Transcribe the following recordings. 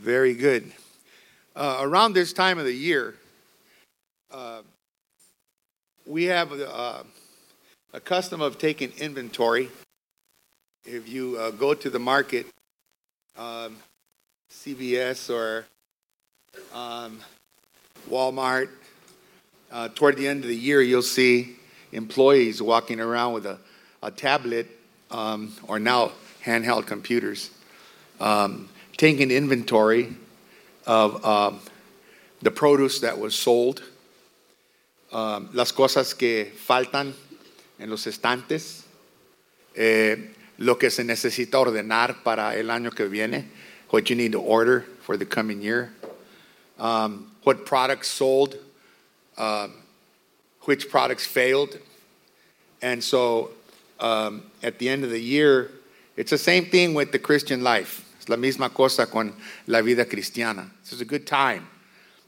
Very good. Around this time of the year, we have a custom of taking inventory. If you go to the market, CVS or Walmart, toward the end of the year, you'll see employees walking around with a tablet or now handheld computers, taking inventory of the produce that was sold, las cosas que faltan en los estantes, lo que se necesita ordenar para el año que viene, what you need to order for the coming year, what products sold, which products failed. And so at the end of the year, it's the same thing with the Christian life. Es la misma cosa con la vida cristiana. This is a good time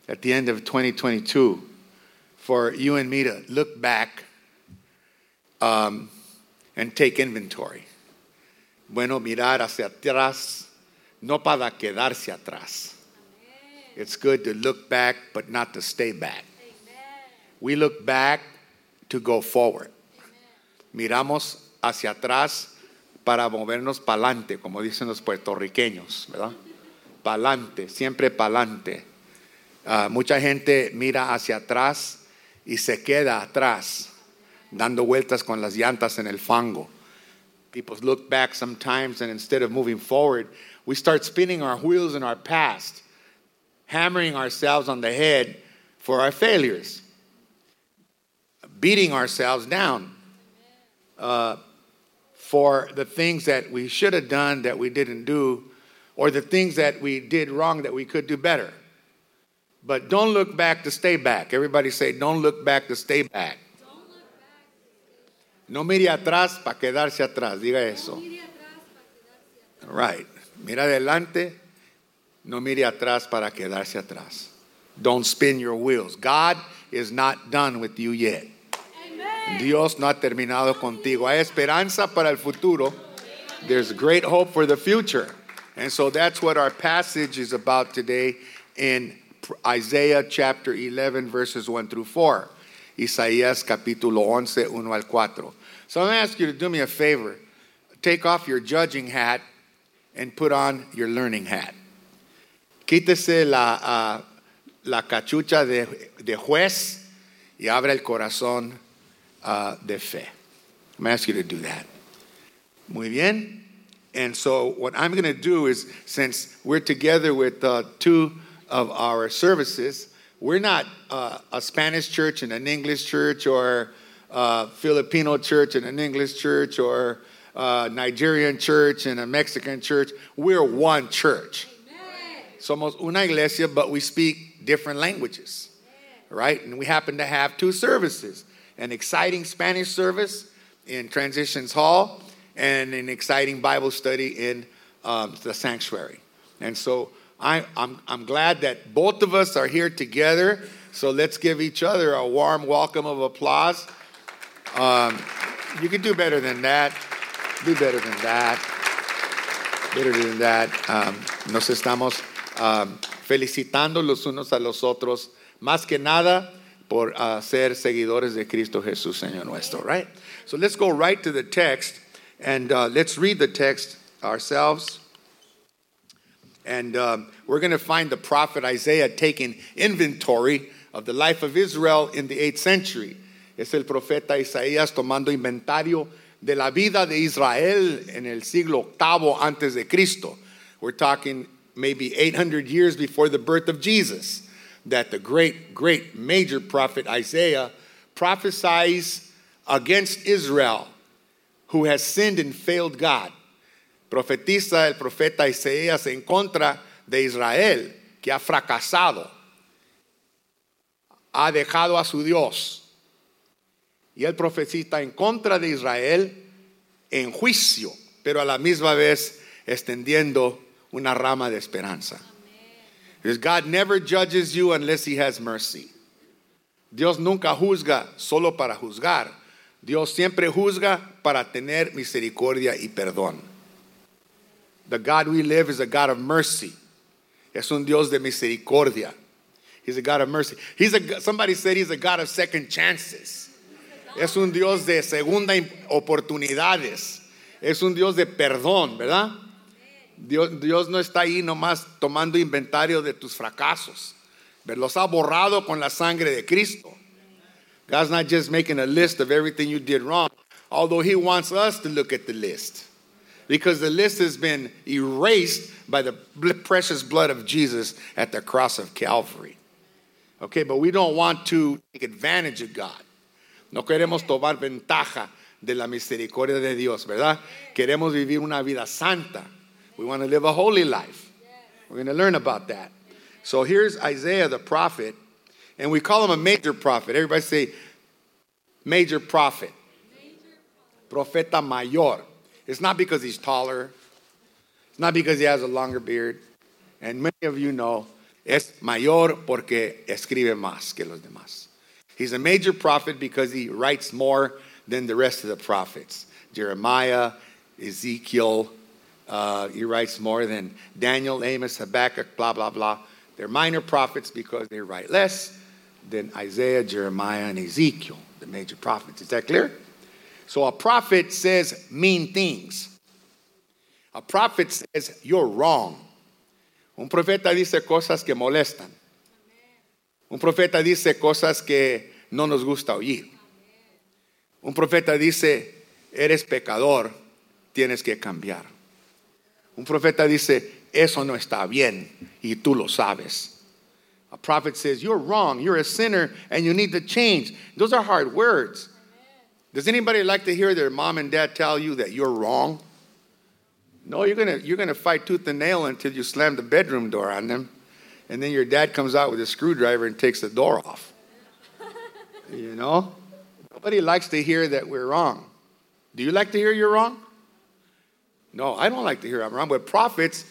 at the end of 2022 for you and me to look back and take inventory. Bueno, mirar hacia atrás, no para quedarse atrás. It's good to look back, but not to stay back. We look back to go forward. Amen. Miramos hacia atrás para movernos pa'lante, como dicen los puertorriqueños, ¿verdad? Pa'lante, siempre pa'lante. Mucha gente mira hacia atrás y se queda atrás, dando vueltas con las llantas en el fango. People look back sometimes, and instead of moving forward, we start spinning our wheels in our past, hammering ourselves on the head for our failures, beating ourselves down for the things that we should have done that we didn't do, or the things that we did wrong that we could do better. But don't look back to stay back. Everybody say, don't look back to stay back. Don't look back. No mire atrás para quedarse atrás. Diga eso. No mire atrás para quedarse atrás. Right. Mira adelante. No mire atrás para quedarse atrás. Don't spin your wheels. God is not done with you yet. Dios no ha terminado contigo. Hay esperanza para el futuro. There's great hope for the future. And so that's what our passage is about today in Isaiah chapter 11, verses 1 through 4. Isaías capítulo 11, 1 al 4. So I'm going to ask you to do me a favor. Take off your judging hat and put on your learning hat. Quítese la cachucha de juez y abra el corazón de fe. I'm going to ask you to do that. Muy bien. And so what I'm going to do is, since we're together with two of our services, we're not a Spanish church and an English church, or a Filipino church and an English church, or a Nigerian church and a Mexican church. We're one church. Amen. Somos una iglesia, but we speak different languages. Amen. Right? And we happen to have two services. An exciting Spanish service in Transitions Hall, and an exciting Bible study in the sanctuary. And so I'm glad that both of us are here together. So let's give each other a warm welcome of applause. You can do better than that. Do better than that. Better than that. Nos estamos felicitando los unos a los otros. Más que nada, por ser seguidores de Cristo Jesús, Señor nuestro, right? So let's go right to the text, and let's read the text ourselves. And we're going to find the prophet Isaiah taking inventory of the life of Israel in the 8th century. Es el profeta Isaías tomando inventario de la vida de Israel en el siglo octavo antes de Cristo. We're talking maybe 800 years before the birth of Jesus, that the great major prophet Isaiah prophesies against Israel, who has sinned and failed God. Profetiza el profeta Isaías en contra de Israel, que ha fracasado, ha dejado a su Dios. Y él profetiza en contra de Israel en juicio, pero a la misma vez extendiendo una rama de esperanza. Because God never judges you unless He has mercy. Dios nunca juzga solo para juzgar. Dios siempre juzga para tener misericordia y perdón. The God we live is a God of mercy. Es un Dios de misericordia. He's a God of mercy. Somebody said he's a God of second chances. Es un Dios de segunda oportunidades. Es un Dios de perdón, ¿verdad? Dios no está ahí nomás tomando inventario de tus fracasos. Los ha borrado con la sangre de Cristo. God's not just making a list of everything you did wrong, although he wants us to look at the list, because the list has been erased by the precious blood of Jesus at the cross of Calvary. Okay, but we don't want to take advantage of God. No queremos tomar ventaja de la misericordia de Dios, ¿verdad? Queremos vivir una vida santa. We want to live a holy life. We're going to learn about that. So here's Isaiah the prophet, and we call him a major prophet. Everybody say, major prophet. Profeta mayor. It's not because he's taller. It's not because he has a longer beard. And many of you know, es mayor porque escribe más que los demás. He's a major prophet because he writes more than the rest of the prophets. Jeremiah, Ezekiel, he writes more than Daniel, Amos, Habakkuk, blah, blah, blah. They're minor prophets because they write less than Isaiah, Jeremiah, and Ezekiel, the major prophets. Is that clear? So a prophet says mean things. A prophet says you're wrong. Un profeta dice cosas que molestan. Un profeta dice cosas que no nos gusta oír. Un profeta dice, eres pecador, tienes que cambiar. Un profeta dice, eso no está bien, y tú lo sabes. A prophet says, you're wrong, you're a sinner, and you need to change. Those are hard words. Does anybody like to hear their mom and dad tell you that you're wrong? No, you're gonna fight tooth and nail until you slam the bedroom door on them, and then your dad comes out with a screwdriver and takes the door off. You know? Nobody likes to hear that we're wrong. Do you like to hear you're wrong? No, I don't like to hear I'm wrong. But prophets,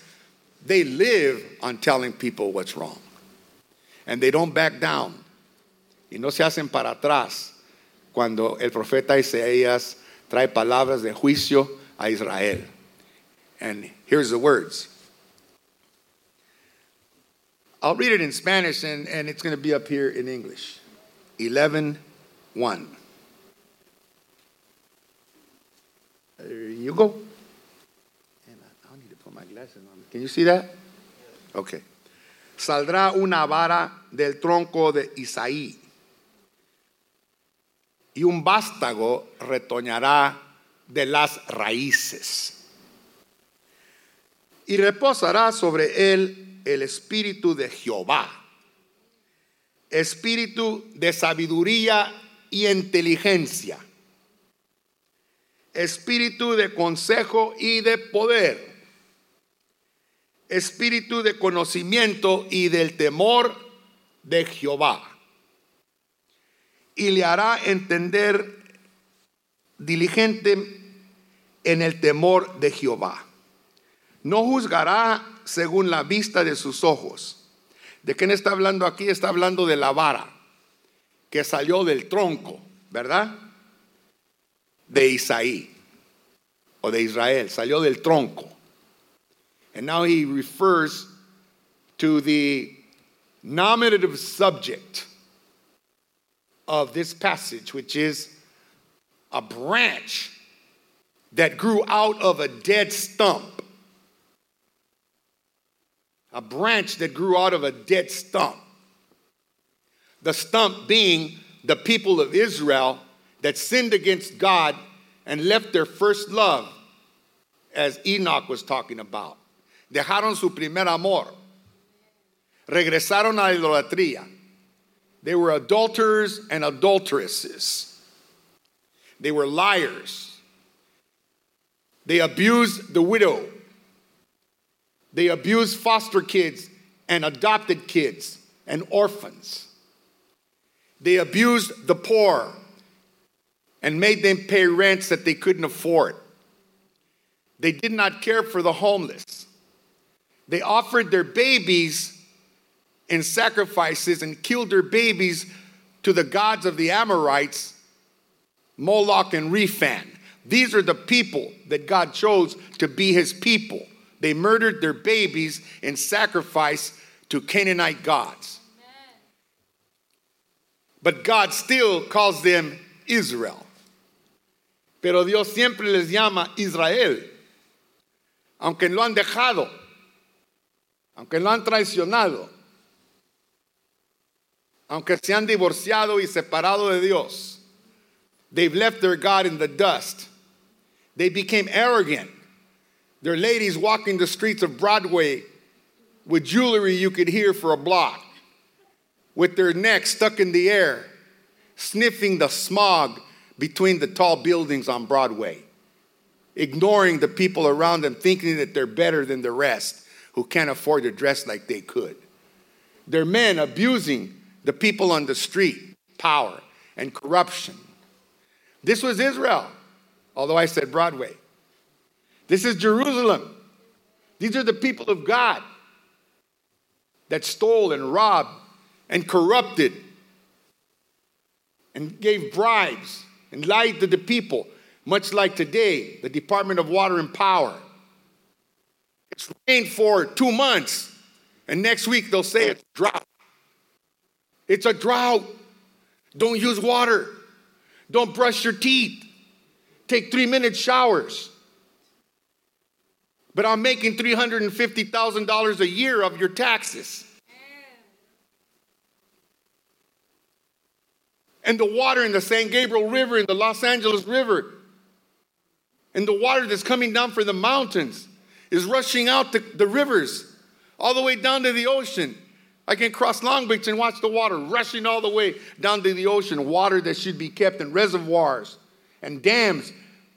they live on telling people what's wrong. And they don't back down. Y no se hacen para atrás cuando el profeta Isaías trae palabras de juicio a Israel. And here's the words. I'll read it in Spanish, and it's going to be up here in English. 11:1. There you go. Can you see that? Okay. Saldrá una vara del tronco de Isaí, y un vástago retoñará de las raíces, y reposará sobre él el espíritu de Jehová, espíritu de sabiduría y inteligencia, espíritu de consejo y de poder, espíritu de conocimiento y del temor de Jehová. Y le hará entender diligente en el temor de Jehová. No juzgará según la vista de sus ojos. ¿De quién está hablando aquí? Está hablando de la vara que salió del tronco, ¿verdad? De Isaí o de Israel, salió del tronco. And now he refers to the nominative subject of this passage, which is a branch that grew out of a dead stump. A branch that grew out of a dead stump. The stump being the people of Israel that sinned against God and left their first love, as Enoch was talking about. Dejaron su primer amor. Regresaron a la idolatría. They were adulterers and adulteresses. They were liars. They abused the widow. They abused foster kids and adopted kids and orphans. They abused the poor and made them pay rents that they couldn't afford. They did not care for the homeless. They offered their babies in sacrifices and killed their babies to the gods of the Amorites, Moloch and Rephan. These are the people that God chose to be his people, They murdered their babies in sacrifice to Canaanite gods. Amen. But God still calls them Israel. Pero Dios siempre les llama Israel. Aunque lo han dejado, aunque lo han traicionado, aunque se han divorciado y separado de Dios, they've left their God in the dust. They became arrogant. Their ladies walking the streets of Broadway with jewelry you could hear for a block, with their necks stuck in the air, sniffing the smog between the tall buildings on Broadway, ignoring the people around them, thinking that they're better than the rest who can't afford to dress like they could. Their men abusing the people on the street, power and corruption. This was Israel, although I said Broadway. This is Jerusalem. These are the people of God that stole and robbed and corrupted and gave bribes and lied to the people, much like today, the Department of Water and Power. It's rained for 2 months, and next week they'll say it's drought. It's a drought. Don't use water. Don't brush your teeth. Take 3-minute showers. But I'm making $350,000 a year of your taxes. And the water in the San Gabriel River, in the Los Angeles River, and the water that's coming down from the mountains is rushing out the rivers all the way down to the ocean. I can cross Long Beach and watch the water rushing all the way down to the ocean, water that should be kept in reservoirs and dams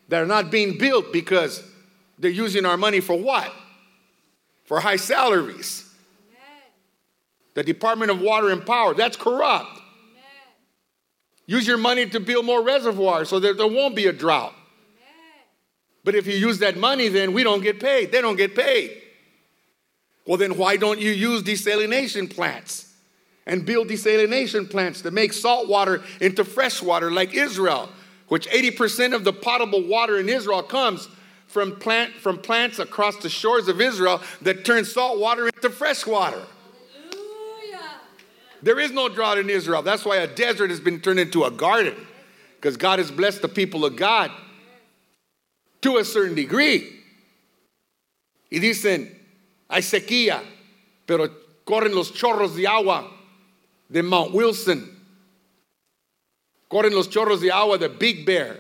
that are not being built because they're using our money for what? For high salaries. Amen. The Department of Water and Power, that's corrupt. Amen. Use your money to build more reservoirs so that there won't be a drought. Amen. But if you use that money, then we don't get paid. They don't get paid. Well, then why don't you use desalination plants and build desalination plants to make salt water into fresh water like Israel, which 80% of the potable water in Israel comes from plants across the shores of Israel that turn salt water into fresh water. Hallelujah. There is no drought in Israel. That's why a desert has been turned into a garden, because God has blessed the people of God to a certain degree. Y dicen, hay sequía, pero corren los chorros de agua de Mount Wilson. Corren los chorros de agua de Big Bear.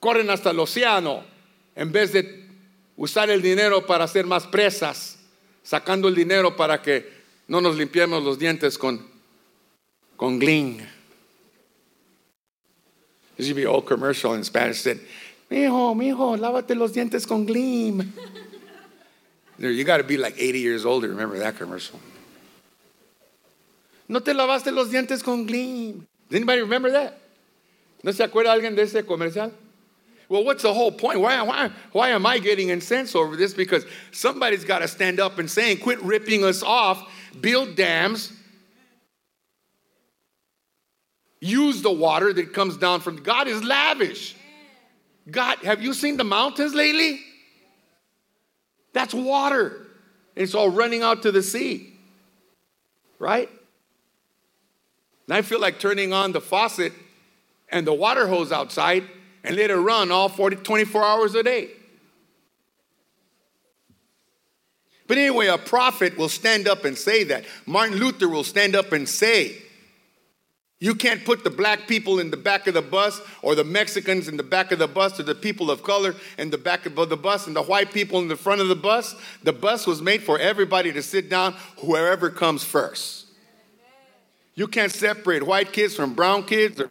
Corren hasta el océano. En vez de usar el dinero para hacer más presas, sacando el dinero para que no nos limpiemos los dientes con Gleam. There should be an old commercial in Spanish that said, mijo, lávate los dientes con Gleam. You got to be like 80 years old to remember that commercial. No te lavaste los dientes con Gleam. Does anybody remember that? ¿No se acuerda alguien de ese comercial? Well, what's the whole point? Why am I getting incensed over this? Because somebody's got to stand up and saying, quit ripping us off, build dams, use the water that comes down from God is lavish. God, have you seen the mountains lately? That's water. It's all running out to the sea, right? And I feel like turning on the faucet and the water hose outside and let it run all 24 hours a day. But anyway, a prophet will stand up and say that. Martin Luther will stand up and say, you can't put the black people in the back of the bus or the Mexicans in the back of the bus or the people of color in the back of the bus and the white people in the front of the bus. The bus was made for everybody to sit down, whoever comes first. You can't separate white kids from brown kids or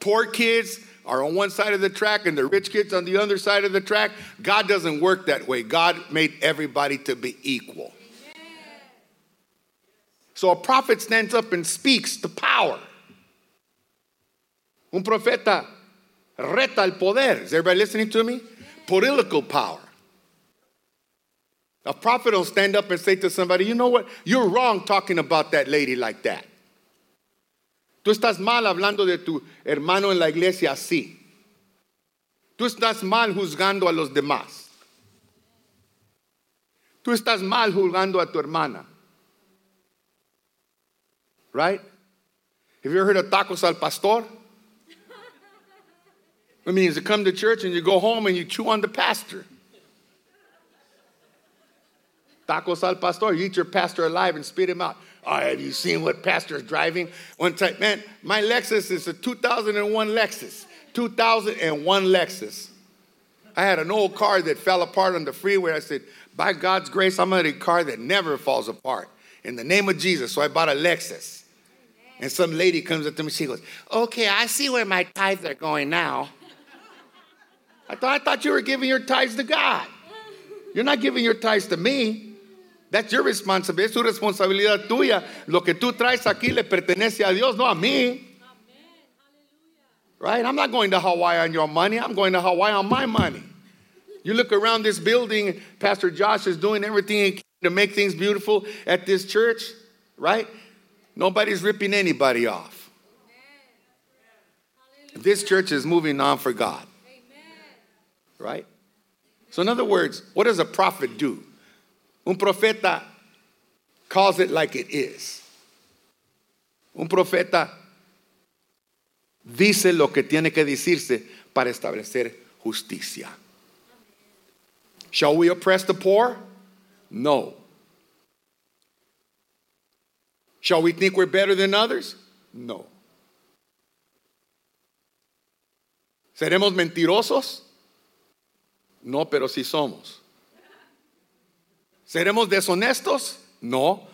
poor kids are on one side of the track and the rich kids on the other side of the track. God doesn't work that way. God made everybody to be equal. Amen. So a prophet stands up and speaks to power. Un profeta reta el poder. Is everybody listening to me? Amen. Political power. A prophet will stand up and say to somebody, you know what? You're wrong talking about that lady like that. Tú estás mal hablando de tu hermano en la iglesia así. Tú estás mal juzgando a los demás. Tú estás mal juzgando a tu hermana. Right? Have you ever heard of tacos al pastor? It means to come to church and you go home and you chew on the pastor. Tacos al pastor. You eat your pastor alive and spit him out. Oh, have you seen what pastor's driving? One time, man, my Lexus is a 2001 Lexus. 2001 Lexus. I had an old car that fell apart on the freeway. I said, by God's grace, I'm going to get a car that never falls apart. In the name of Jesus. So I bought a Lexus. And some lady comes up to me. She goes, okay, I see where my tithes are going now. I thought you were giving your tithes to God. You're not giving your tithes to me. That's your responsibility. Es tu responsabilidad tuya. Lo que tú traes aquí le pertenece a Dios, no a mí. Right? I'm not going to Hawaii on your money. I'm going to Hawaii on my money. You look around this building, Pastor Josh is doing everything he can to make things beautiful at this church, right? Nobody's ripping anybody off. This church is moving on for God. Right? So in other words, what does a prophet do? Un profeta calls it like it is. Un profeta dice lo que tiene que decirse para establecer justicia. Shall we oppress the poor? No. Shall we think we're better than others? No. ¿Seremos mentirosos? No, pero sí somos. ¿Seremos deshonestos? No,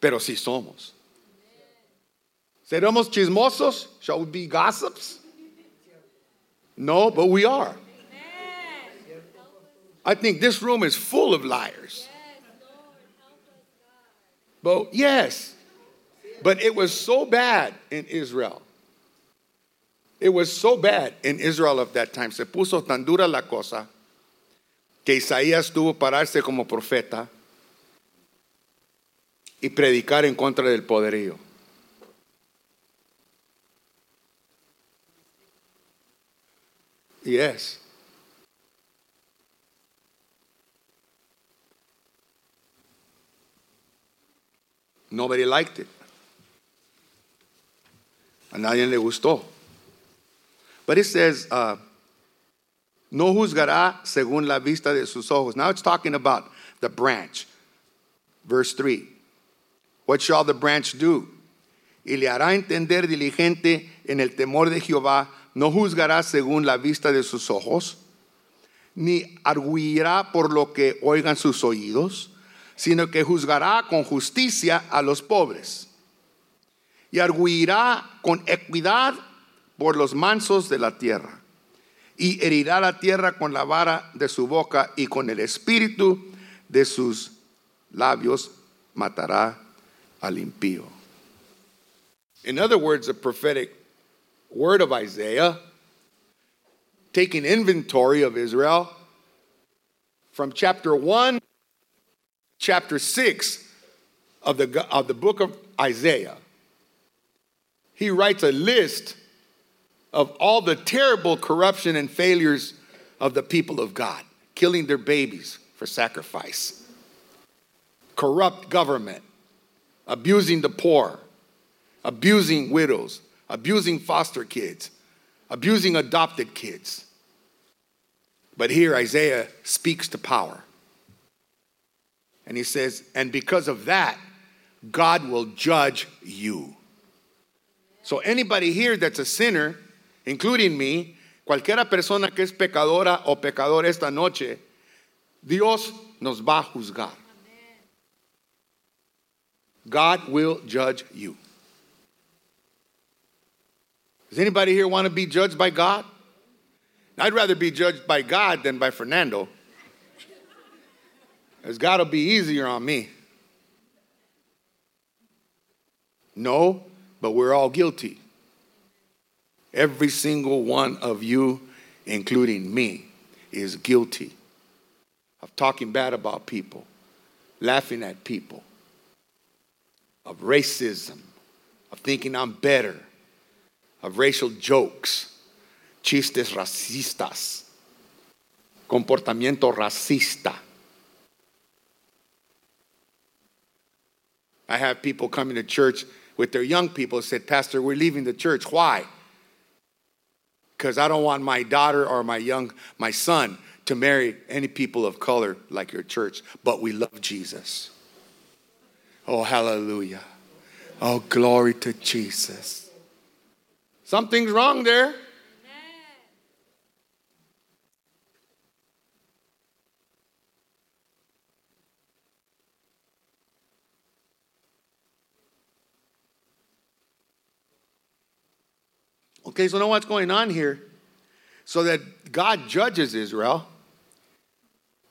pero sí somos. ¿Seremos chismosos? Shall we be gossips? No, but we are. I think this room is full of liars. But yes, but it was so bad in Israel. It was so bad in Israel of that time. Se puso tan dura la cosa que Isaías tuvo pararse como profeta y predicar en contra del poderío. Yes. Nobody liked it. A nadie le gustó. But it says, no juzgará según la vista de sus ojos. Now it's talking about the branch. Verse 3. What shall the branch do? Y le hará entender diligente en el temor de Jehová. No juzgará según la vista de sus ojos, ni arguirá por lo que oigan sus oídos, sino que juzgará con justicia a los pobres y arguirá con equidad por los mansos de la tierra y herirá la tierra con la vara de su boca y con el espíritu de sus labios matará al impío. In other words, the prophetic word of Isaiah, taking inventory of Israel from chapter 1 chapter 6 of the book of Isaiah. He writes a list of all the terrible corruption and failures of the people of God, killing their babies for sacrifice, corrupt government, abusing the poor, abusing widows, abusing foster kids, abusing adopted kids. But here Isaiah speaks to power. And he says, and because of that, God will judge you. So anybody here that's a sinner, including me, cualquiera persona que es pecadora o pecador esta noche, Dios nos va a juzgar. God will judge you. Does anybody here want to be judged by God? I'd rather be judged by God than by Fernando. Because God will be easier on me. No, but we're all guilty. Every single one of you, including me, is guilty of talking bad about people, laughing at people, of racism, of thinking I'm better, of racial jokes, chistes racistas, comportamiento racista, I have people coming to church with their young people who said, Pastor, we're leaving the church. Why? Because I don't want my daughter or my son to marry any people of color like your church. But we love Jesus. Oh, hallelujah. Oh, glory to Jesus. Something's wrong there. Okay, so know what's going on here. So that God judges Israel.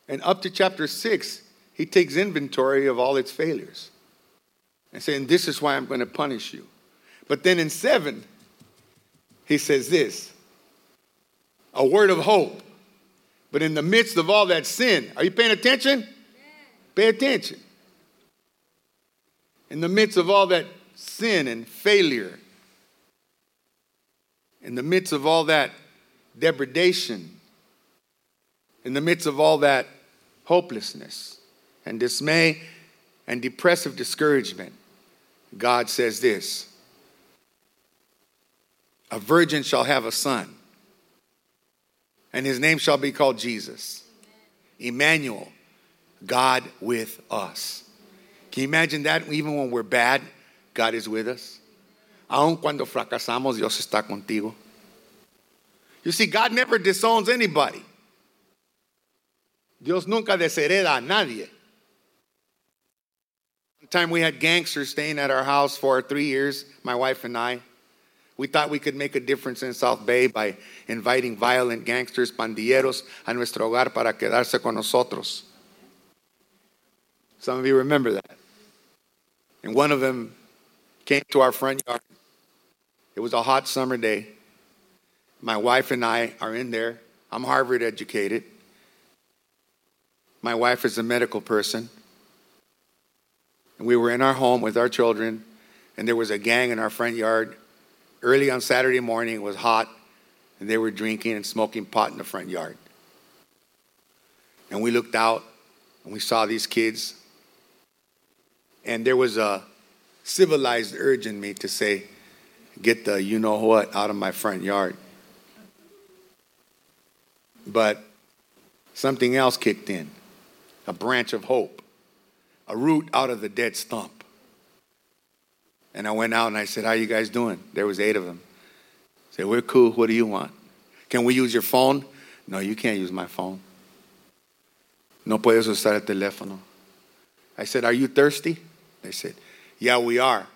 And up to chapter 6, he takes inventory of all its failures. And saying, this is why I'm going to punish you. But then in 7, he says this. A word of hope. But in the midst of all that sin. Are you paying attention? Yeah. Pay attention. In the midst of all that sin and failure. In the midst of all that degradation, in the midst of all that hopelessness and dismay and depressive discouragement, God says this, a virgin shall have a son, and his name shall be called Jesus. Emmanuel, God with us. Can you imagine that? Even when we're bad, God is with us. Aun cuando fracasamos, Dios está contigo. You see, God never disowns anybody. Dios nunca deshereda a nadie. One time we had gangsters staying at our house for 3 years, my wife and I. We thought we could make a difference in South Bay by inviting violent gangsters, pandilleros, a nuestro hogar para quedarse con nosotros. Some of you remember that. And one of them came to our front yard. It was a hot summer day. My wife and I are in there. I'm Harvard educated. My wife is a medical person. And we were in our home with our children, and there was a gang in our front yard. Early on Saturday morning, it was hot, and they were drinking and smoking pot in the front yard. And we looked out, and we saw these kids. And there was a civilized urge in me to say, get the you-know-what out of my front yard. But something else kicked in, a branch of hope, a root out of the dead stump. And I went out and I said, how you guys doing? There was 8 of them. I said, we're cool. What do you want? Can we use your phone? No, you can't use my phone. No puedes usar el teléfono. I said, are you thirsty? They said, yeah, we are.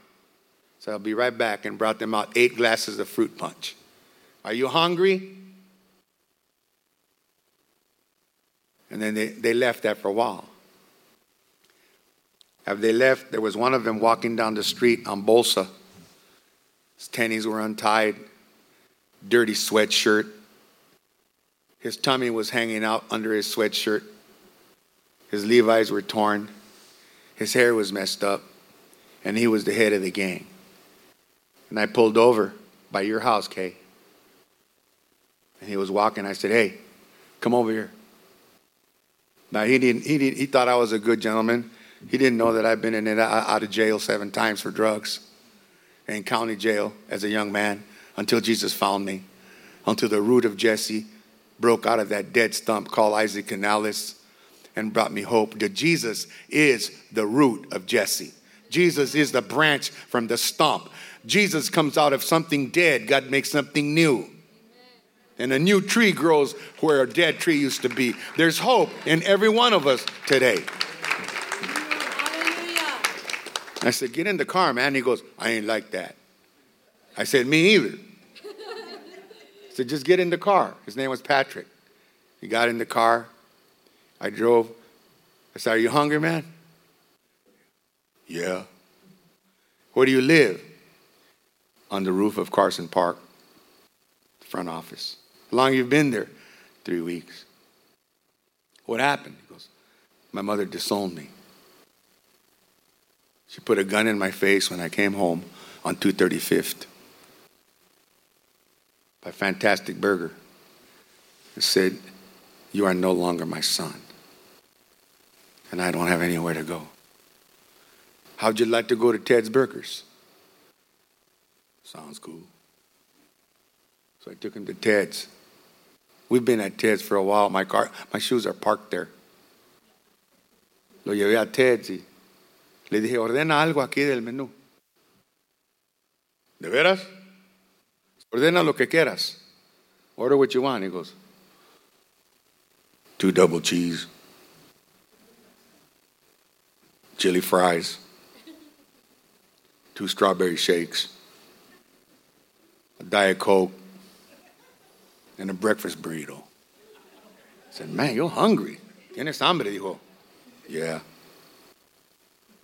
So I'll be right back, and brought them out 8 glasses of fruit punch. Are you hungry? And then they left after a while. After they left, there was one of them walking down the street on Bolsa. His tennies were untied, dirty sweatshirt. His tummy was hanging out under his sweatshirt. His Levi's were torn. His hair was messed up. And he was the head of the gang. And I pulled over by your house, Kay. And he was walking. I said, hey, come over here. Now, he thought I was a good gentleman. He didn't know that I'd been in and out of jail 7 times for drugs. In county jail as a young man until Jesus found me. Until the root of Jesse broke out of that dead stump called Isaac Canales and brought me hope. That Jesus is the root of Jesse. Jesus is the branch from the stump. Jesus comes out of something dead. God makes something new. Amen. And a new tree grows where a dead tree used to be. There's hope in every one of us today. Hallelujah. I said, get in the car, man. He goes, I ain't like that. I said, me either. I said, just get in the car. His name was Patrick. He got in the car. I drove. I said, are you hungry, man? Yeah. Where do you live? On the roof of Carson Park, front office. How long you been there? 3 weeks. What happened? He goes, my mother disowned me. She put a gun in my face when I came home on 235th by Fantastic Burger. It said, you are no longer my son, and I don't have anywhere to go. How'd you like to go to Ted's Burgers? Sounds cool. So I took him to Ted's. We've been at Ted's for a while. My shoes are parked there. Lo llevé a Ted's y le dije, ordena algo aquí del menú. ¿De veras? Ordena lo que quieras. Order what you want. He goes, 2 double cheese, chili fries, 2 strawberry shakes, a Diet Coke, and a breakfast burrito. I said, man, you're hungry. ¿Tienes hambre? Dijo, yeah.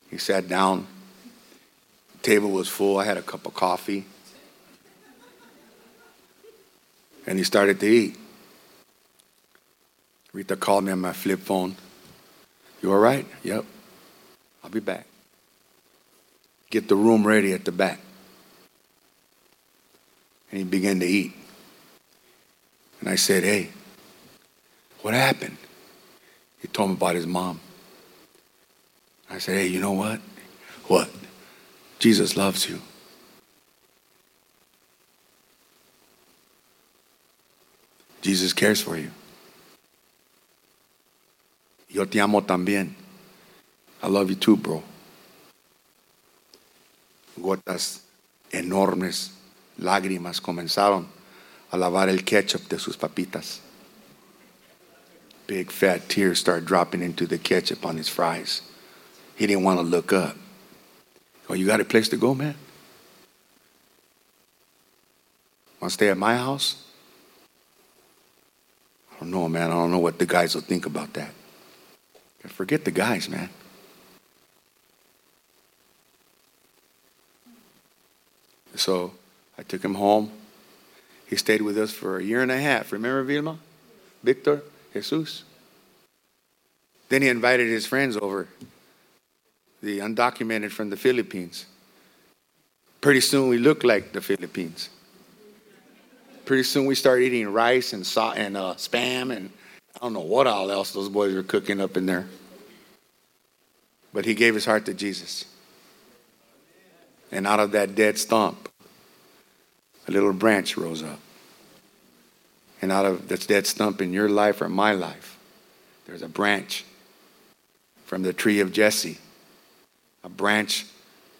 He sat down. The table was full. I had a cup of coffee. And he started to eat. Rita called me on my flip phone. You all right? Yep. I'll be back. Get the room ready at the back. And he began to eat. And I said, hey, what happened? He told me about his mom. I said, hey, you know what? What? Jesus loves you. Jesus cares for you. Yo te amo también. I love you too, bro. Gotas enormes, lágrimas comenzaron a lavar el ketchup de sus papitas. Big fat tears started dropping into the ketchup on his fries. He didn't want to look up. Oh, you got a place to go, man? Want to stay at my house? I don't know, man. I don't know what the guys will think about that. Forget the guys, man. So I took him home. He stayed with us for 1.5 years. Remember Vilma? Victor? Jesus? Then he invited his friends over, the undocumented from the Philippines. Pretty soon we looked like the Philippines. Pretty soon we started eating rice and spam and I don't know what all else those boys were cooking up in there. But he gave his heart to Jesus. And out of that dead stump, a little branch rose up. And out of that dead stump in your life or my life, there's a branch from the tree of Jesse, a branch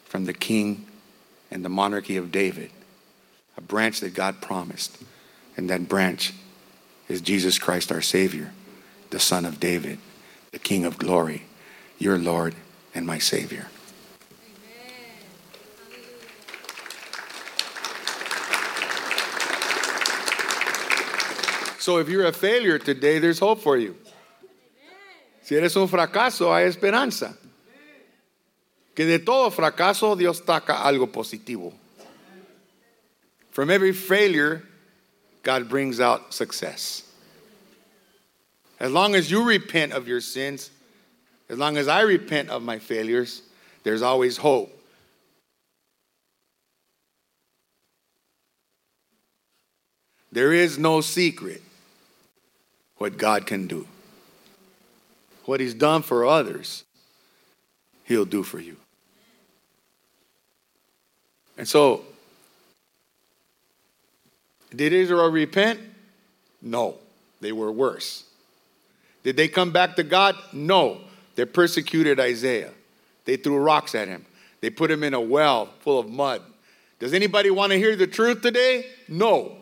from the king and the monarchy of David, a branch that God promised. And that branch is Jesus Christ, our Savior, the Son of David, the King of glory, your Lord and my Savior. Amen. So if you're a failure today, there's hope for you. Si eres un fracaso, hay esperanza. Que de todo fracaso, Dios saca algo positivo. From every failure, God brings out success. As long as you repent of your sins, as long as I repent of my failures, there's always hope. There is no secret what God can do. What He's done for others, He'll do for you. And so, did Israel repent? No, they were worse. Did they come back to God? No, they persecuted Isaiah. They threw rocks at him. They put him in a well full of mud. Does anybody want to hear the truth today? No.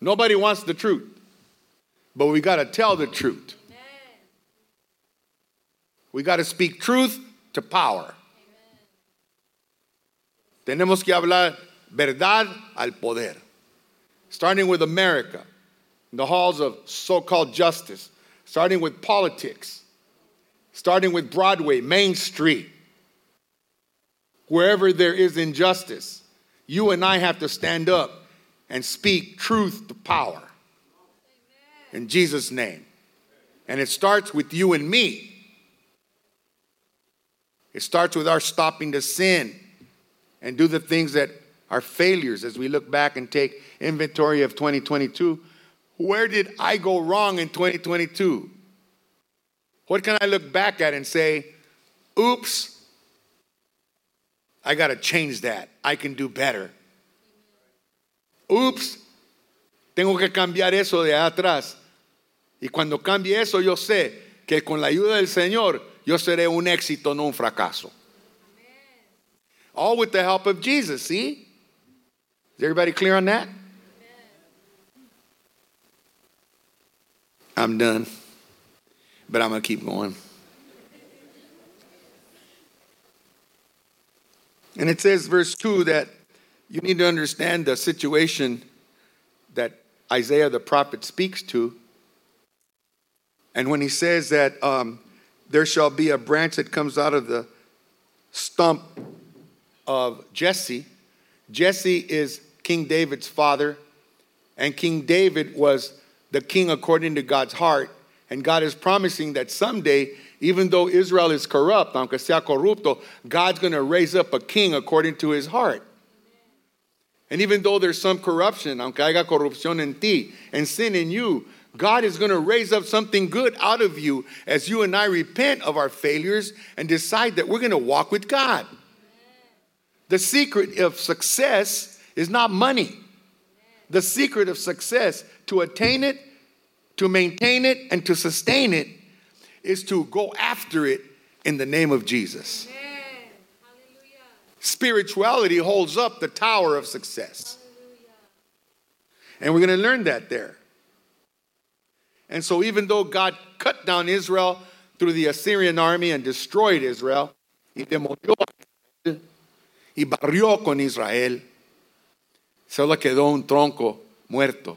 Nobody wants the truth. But we got to tell the truth. We got to speak truth to power. Tenemos que hablar verdad al poder. Starting with America, in the halls of so-called justice, starting with politics, starting with Broadway, Main Street, wherever there is injustice, you and I have to stand up and speak truth to power. In Jesus' name. And it starts with you and me. It starts with our stopping to sin and do the things that our failures, as we look back and take inventory of 2022, where did I go wrong in 2022? What can I look back at and say, Oops. I got to change that. I can do better. Oops. Tengo que cambiar eso de atrás. Y cuando cambie eso, yo sé que con la ayuda del Señor, yo seré un éxito, no un fracaso. Amen. All with the help of Jesus, see? Is everybody clear on that? Amen. I'm done. But I'm going to keep going. And it says, verse 2, that you need to understand the situation that Isaiah the prophet speaks to. And when he says that there shall be a branch that comes out of the stump of Jesse. Jesse is King David's father. And King David was the king according to God's heart. And God is promising that someday, even though Israel is corrupt, aunque sea corrupto, God's going to raise up a king according to his heart. And even though there's some corruption, aunque haya corrupción en ti, and sin in you, God is going to raise up something good out of you as you and I repent of our failures and decide that we're going to walk with God. Amen. The secret of success is not money. Amen. The secret of success, to attain it, to maintain it, and to sustain it, is to go after it in the name of Jesus. Amen. Spirituality holds up the tower of success. Hallelujah. And we're going to learn that there. And so even though God cut down Israel through the Assyrian army and destroyed Israel, y demolió y barrió con Israel, solo quedó un tronco muerto.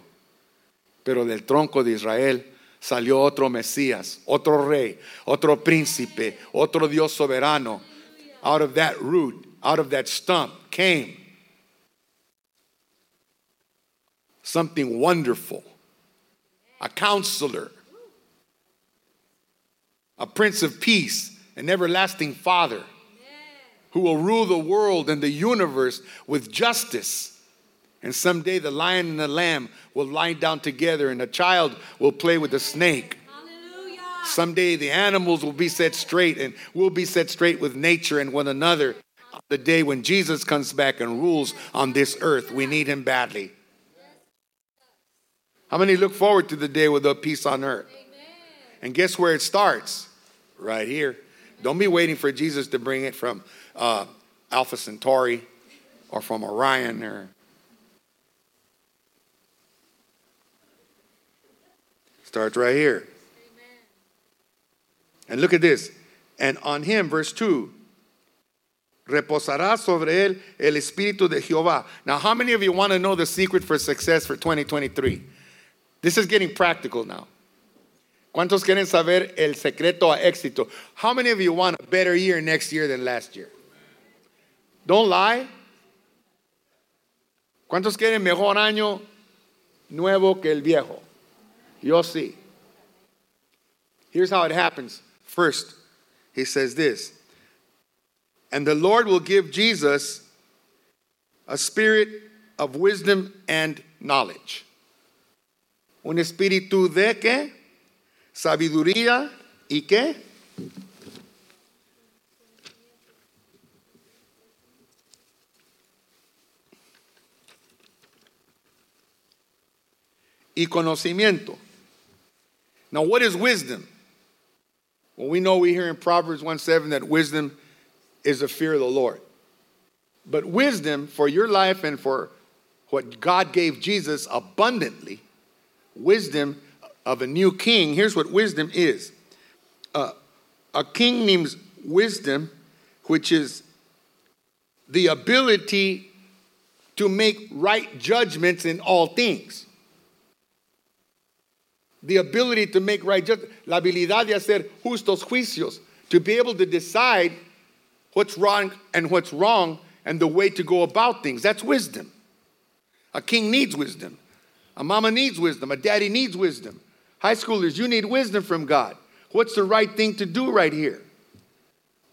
Pero del tronco de Israel salió otro Mesías, otro rey, otro príncipe, otro Dios soberano. Out of that root, out of that stump came something wonderful. A counselor, a prince of peace, an everlasting father who will rule the world and the universe with justice. And someday the lion and the lamb will lie down together and the child will play with the snake. Hallelujah. Someday the animals will be set straight and we'll be set straight with nature and one another. The day when Jesus comes back and rules on this earth, we need him badly. How many look forward to the day with a peace on earth? Amen. And guess where it starts? Right here. Don't be waiting for Jesus to bring it from Alpha Centauri or from Orion. Starts right here. Amen. And look at this. And on him, verse 2, reposará sobre él el espíritu de Jehová. Now, how many of you want to know the secret for success for 2023? This is getting practical now. ¿Cuántos quieren saber el secreto a éxito? How many of you want a better year next year than last year? Don't lie. ¿Cuántos quieren mejor año nuevo que el viejo? Yo sí. Here's how it happens. First, he says this. And the Lord will give Jesus a spirit of wisdom and knowledge. Un espíritu de qué? Sabiduría y qué? Y conocimiento. Now, what is wisdom? Well, we hear in Proverbs 1:7 that wisdom is the fear of the Lord. But wisdom for your life and for what God gave Jesus abundantly, wisdom of a new king. Here's what wisdom is. A king named wisdom, which is the ability to make right judgments in all things. The ability to make right judgments. La habilidad de hacer justos juicios. To be able to decide what's wrong and the way to go about things. That's wisdom. A king needs wisdom. A mama needs wisdom. A daddy needs wisdom. High schoolers, you need wisdom from God. What's the right thing to do right here?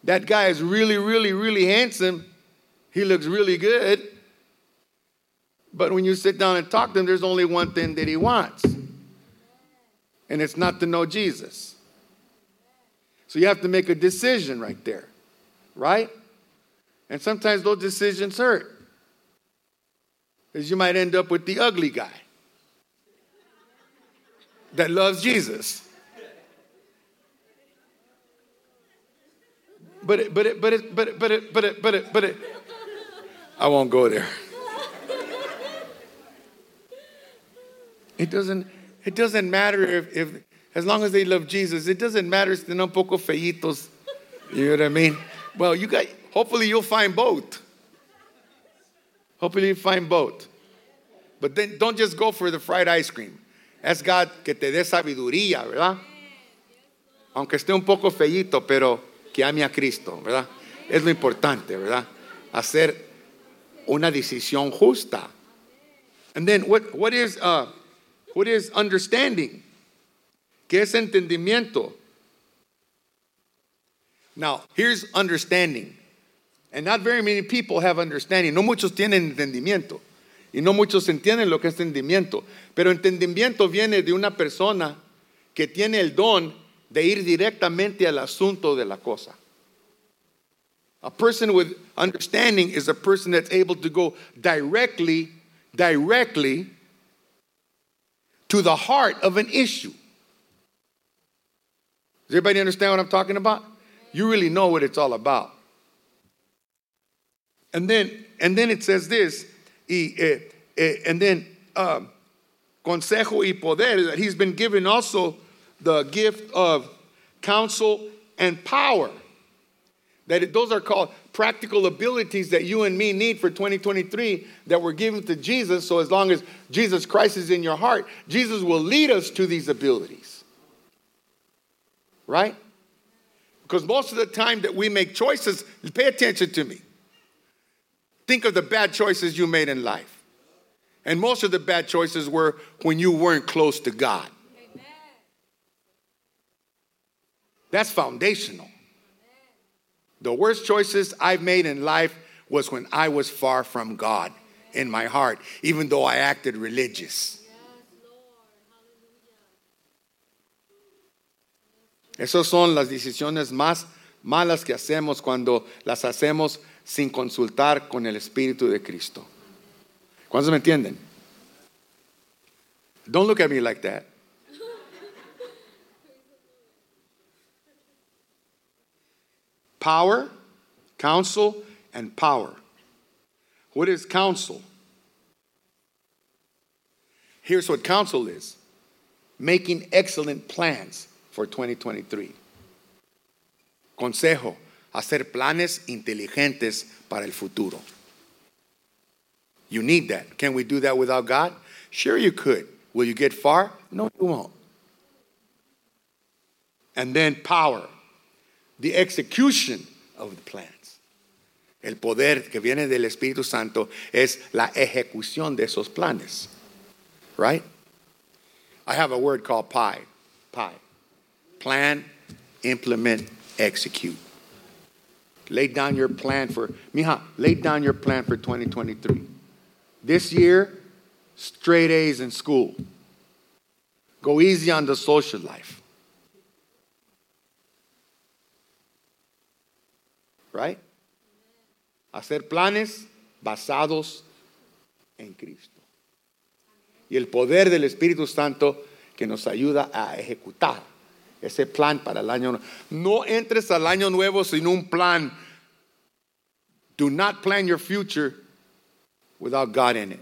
That guy is really, really, really handsome. He looks really good. But when you sit down and talk to him, there's only one thing that he wants. And it's not to know Jesus. So you have to make a decision right there. right? And sometimes those decisions hurt. Because you might end up with the ugly guy that loves Jesus. I won't go there. It doesn't matter if as long as they love Jesus, it doesn't matter if they're un poco feitos. You know what I mean? Well, hopefully you'll find both. Hopefully you find both. But then don't just go for the fried ice cream. Ask God que te dé sabiduría, ¿verdad? Aunque esté un poco feíto, pero que ame a Cristo, ¿verdad? Es lo importante, ¿verdad? Hacer una decisión justa. And then what is understanding? ¿Qué es entendimiento? Now, here's understanding. And not very many people have understanding. No muchos tienen entendimiento. Y no muchos entienden lo que es entendimiento. Pero entendimiento viene de una persona que tiene el don de ir directamente al asunto de la cosa. A person with understanding is a person that's able to go directly to the heart of an issue. Does everybody understand what I'm talking about? You really know what it's all about. And then it says this, consejo y poder, that he's been given also the gift of counsel and power. Those are called practical abilities that you and me need for 2023 that were given to Jesus. So as long as Jesus Christ is in your heart, Jesus will lead us to these abilities. Right? Because most of the time that we make choices, pay attention to me. Think of the bad choices you made in life. And most of the bad choices were when you weren't close to God. Amen. That's foundational. The worst choices I've made in life was when I was far from God in my heart, even though I acted religious. Yes, Lord. Esas son las decisiones más malas que hacemos cuando las hacemos sin consultar con el Espíritu de Cristo. ¿Cuántos me entienden? Don't look at me like that. Power, counsel, and power. What is counsel? Here's what counsel is. Making excellent plans for 2023. Consejo, hacer planes inteligentes para el futuro. You need that. Can we do that without God? Sure you could. Will you get far? No, you won't. And then power. The execution of the plans. El poder que viene del Espíritu Santo es la ejecución de esos planes. Right? I have a word called PI. PI. Plan, implement, execute. Lay down your plan for, mija, lay down your plan for 2023. This year, straight A's in school. Go easy on the social life. Right? Hacer planes basados en Cristo. Y el poder del Espíritu Santo que nos ayuda a ejecutar ese plan para el año nuevo. No entres al año nuevo sin un plan. Do not plan your future without God in it.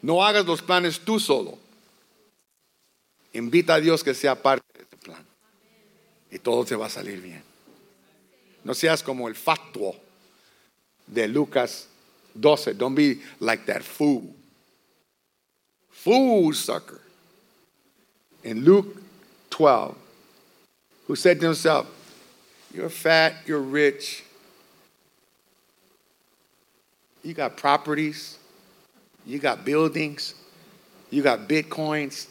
No hagas los planes tú solo. Invita a Dios que sea parte de este plan. Y todo te va a salir bien. No seas como el fatuo de Lucas 12. Don't be like that fool. Fool sucker. In Luke 12, who said to himself, you're fat, you're rich, you got properties, you got buildings, you got bitcoins,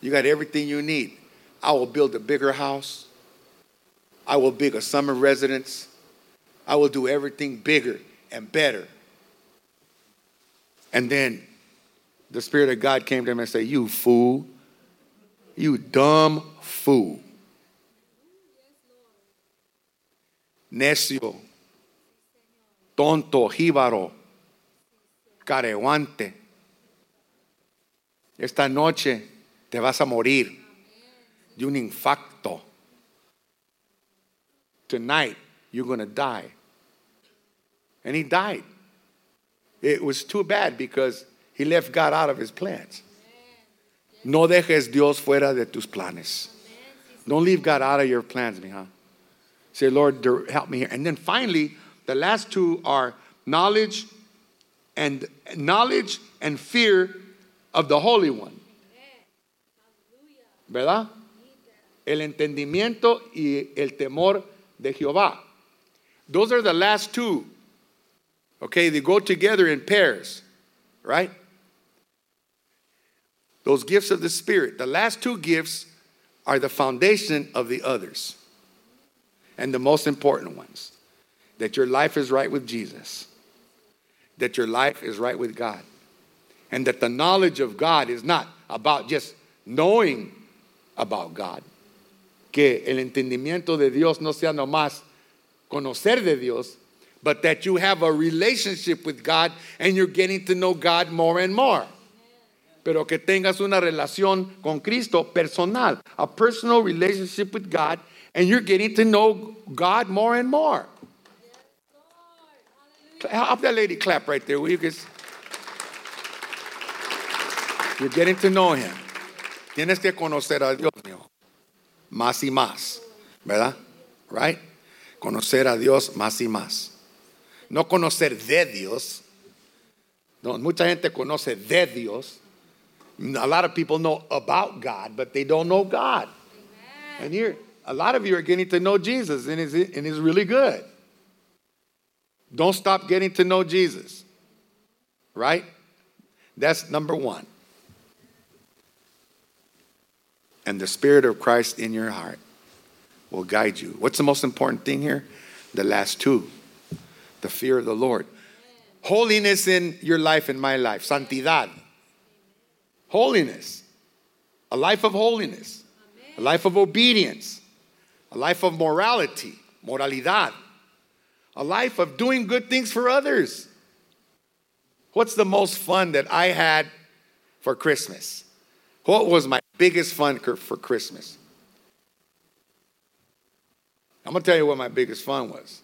you got everything you need. I will build a bigger house. I will build a summer residence. I will do everything bigger and better. And then the Spirit of God came to him and said, you fool. You dumb fool. necio, tonto, jíbaro, careguante. Esta noche te vas a morir de un infarto. Tonight you're going to die. And he died. It was too bad because he left God out of his plans. No dejes Dios fuera de tus planes. Don't leave God out of your plans, mija. Say, Lord, help me here. And then finally, the last two are knowledge and fear of the Holy One. ¿Verdad? El entendimiento y el temor de Jehová. Those are the last two. Okay, they go together in pairs, right? Those gifts of the Spirit. The last two gifts are the foundation of the others and the most important ones. That your life is right with Jesus. That your life is right with God. And that the knowledge of God is not about just knowing about God. Que el entendimiento de Dios no sea nomás conocer de Dios, but that you have a relationship with God and you're getting to know God more and more. Pero que tengas una relación con Cristo personal, a personal relationship with God, and you're getting to know God more and more. Yes, help that lady clap right there. You're getting to know him. Tienes que conocer a Dios, mijo. Más y más. ¿Verdad? Right? Conocer a Dios más y más. No conocer de Dios. No, mucha gente conoce de Dios. A lot of people know about God, but they don't know God. Amen. And a lot of you are getting to know Jesus, and it's really good. Don't stop getting to know Jesus. Right? That's number one. And the Spirit of Christ in your heart will guide you. What's the most important thing here? The last two. The fear of the Lord. Holiness in your life and my life. Santidad. Holiness, a life of holiness, a life of obedience, a life of morality, moralidad, a life of doing good things for others. What's the most fun that I had for Christmas? What was my biggest fun for Christmas? I'm going to tell you what my biggest fun was.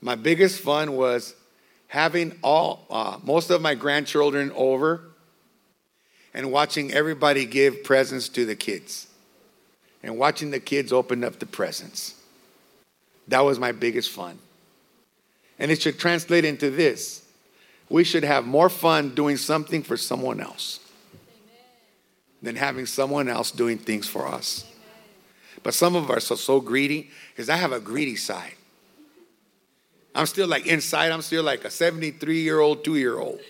My biggest fun was having most of my grandchildren over and watching everybody give presents to the kids. And watching the kids open up the presents. That was my biggest fun. And it should translate into this. We should have more fun doing something for someone else. Amen. Than having someone else doing things for us. Amen. But some of us are so greedy. Because I have a greedy side. I'm still like inside. I'm still like a 73-year-old, 2-year-old.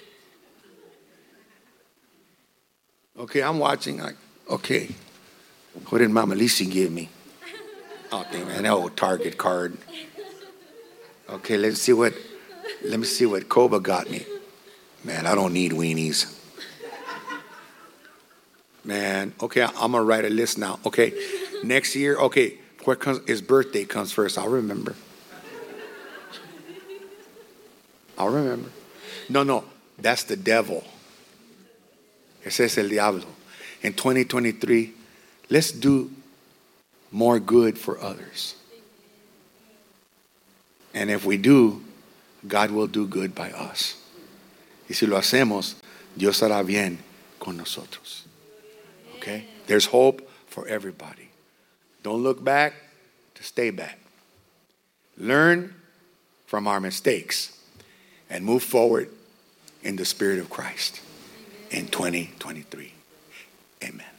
Okay, I'm watching. Okay, what did Mama Lisi give me? Oh, dang, man, that old Target card. Okay, let me see what Koba got me. Man, I don't need weenies. Man, okay, I'm gonna write a list now. Okay, next year. Okay, what comes? His birthday comes first. I'll remember. No, that's the devil. Ese es el diablo. In 2023, let's do more good for others. And if we do, God will do good by us. Y si lo hacemos, Dios hará bien con nosotros. Okay? There's hope for everybody. Don't look back to stay back. Learn from our mistakes and move forward in the Spirit of Christ. In 2023. Amen.